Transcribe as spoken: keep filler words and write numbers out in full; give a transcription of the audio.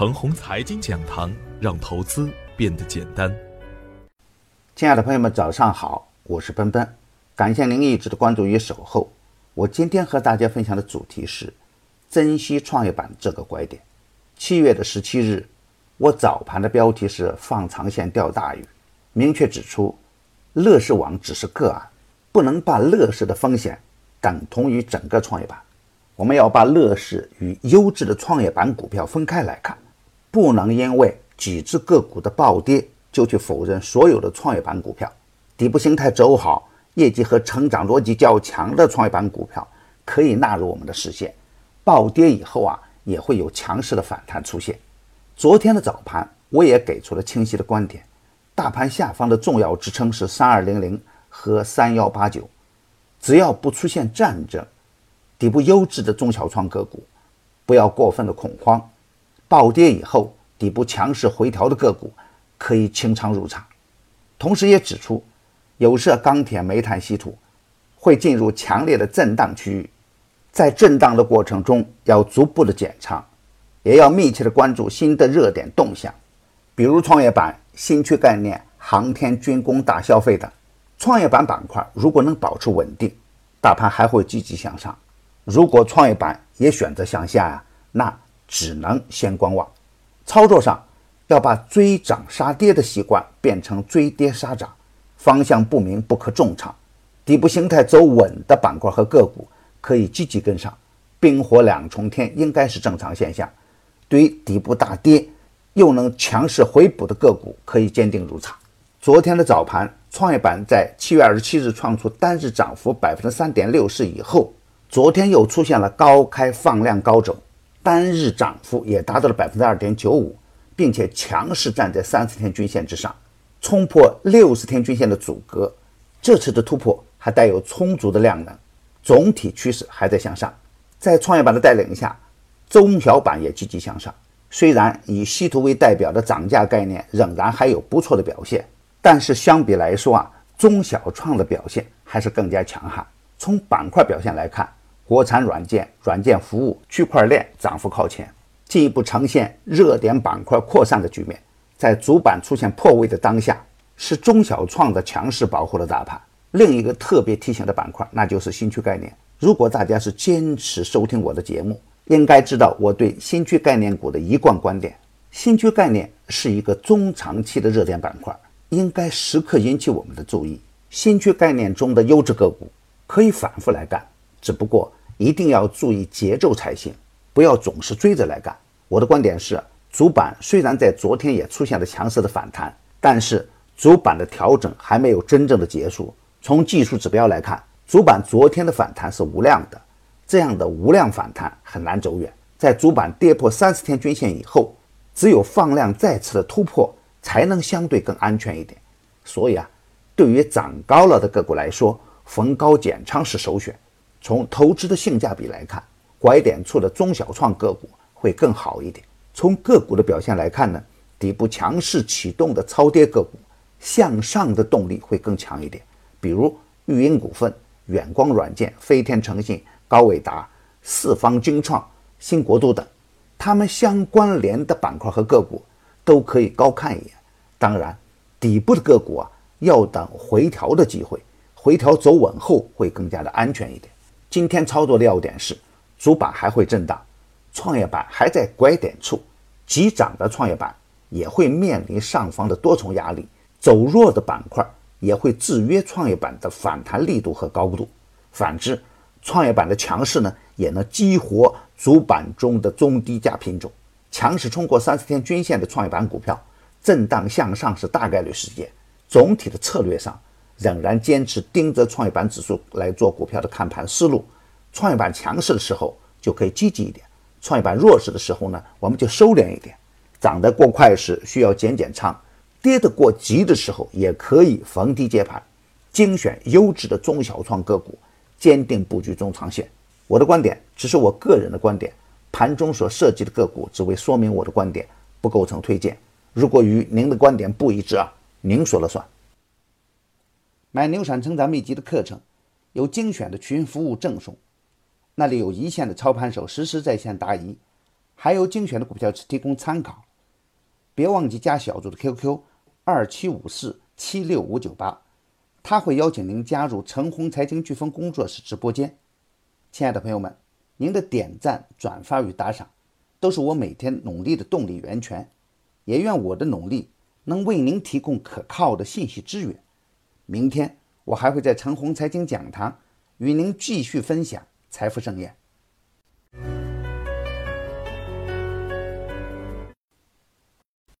程红财经讲堂，让投资变得简单。亲爱的朋友们，早上好，我是奔奔，感谢您一直的关注与守候。我今天和大家分享的主题是珍惜创业板这个拐点。七月的十七日，我早盘的标题是放长线钓大鱼，明确指出乐视网只是个案，不能把乐视的风险等同于整个创业板。我们要把乐视与优质的创业板股票分开来看，不能因为几只个股的暴跌就去否认所有的创业板股票。底部形态走好、业绩和成长逻辑较强的创业板股票可以纳入我们的视线，暴跌以后啊也会有强势的反弹出现。昨天的早盘我也给出了清晰的观点，大盘下方的重要支撑是三二零零和三一八九，只要不出现战争，底部优质的中小创个股不要过分的恐慌，暴跌以后底部强势回调的个股可以清仓入场。同时也指出有色、钢铁、煤炭、稀土会进入强烈的震荡区域，在震荡的过程中要逐步的减仓，也要密切的关注新的热点动向，比如创业板、新区概念、航天、军工、大消费等。创业板板块如果能保持稳定，大盘还会积极向上，如果创业板也选择向下、啊、那只能先观望。操作上要把追涨杀跌的习惯变成追跌杀涨，方向不明不可重仓，底部形态走稳的板块和个股可以积极跟上，冰火两重天应该是正常现象。对于底部大跌又能强势回补的个股可以坚定入场。昨天的早盘创业板在七月二十七日创出单日涨幅 百分之三点六四 以后，昨天又出现了高开放量高走，单日涨幅也达到了 百分之二点九五， 并且强势站在三十天均线之上，冲破六十天均线的阻隔。这次的突破还带有充足的量能，总体趋势还在向上。在创业板的带领下，中小板也积极向上，虽然以稀土为代表的涨价概念仍然还有不错的表现，但是相比来说啊，中小创的表现还是更加强悍。从板块表现来看，国产软件、软件服务、区块链涨幅靠前，进一步呈现热点板块扩散的局面。在主板出现破位的当下，是中小创的强势保护了大盘。另一个特别提醒的板块那就是新区概念，如果大家是坚持收听我的节目，应该知道我对新区概念股的一贯观点。新区概念是一个中长期的热点板块，应该时刻引起我们的注意。新区概念中的优质个股可以反复来干，只不过一定要注意节奏才行，不要总是追着来干。我的观点是，主板虽然在昨天也出现了强势的反弹，但是主板的调整还没有真正的结束。从技术指标来看，主板昨天的反弹是无量的，这样的无量反弹很难走远。在主板跌破三十天均线以后，只有放量再次的突破才能相对更安全一点。所以啊，对于涨高了的个股来说，逢高减仓是首选。从投资的性价比来看，拐点处的中小创个股会更好一点。从个股的表现来看呢，底部强势启动的超跌个股向上的动力会更强一点，比如育英股份、远光软件、飞天诚信、高伟达、四方精创、新国度等，它们相关联的板块和个股都可以高看一眼。当然底部的个股啊要等回调的机会，回调走稳后会更加的安全一点。今天操作的要点是，主板还会震荡，创业板还在拐点处，急涨的创业板也会面临上方的多重压力，走弱的板块也会制约创业板的反弹力度和高度。反之，创业板的强势呢，也能激活主板中的中低价品种。强势冲过三十天均线的创业板股票，震荡向上是大概率事件。总体的策略上仍然坚持盯着创业板指数来做股票的看盘思路，创业板强势的时候就可以积极一点，创业板弱势的时候呢，我们就收敛一点。涨得过快时需要减减仓，跌得过急的时候也可以逢低接盘，精选优质的中小创个股，坚定布局中长线。我的观点只是我个人的观点，盘中所涉及的个股只为说明我的观点，不构成推荐。如果与您的观点不一致啊，您说了算。买牛散成长秘籍的课程有精选的群服务赠送，那里有一线的操盘手实时在线答疑，还有精选的股票提供参考。别忘记加小组的 Q Q 二七五四七六五九八，他会邀请您加入陈红财经飓风工作室直播间。亲爱的朋友们，您的点赞、转发与打赏都是我每天努力的动力源泉，也愿我的努力能为您提供可靠的信息资源。明天我还会在陈红财经讲堂与您继续分享财富盛宴。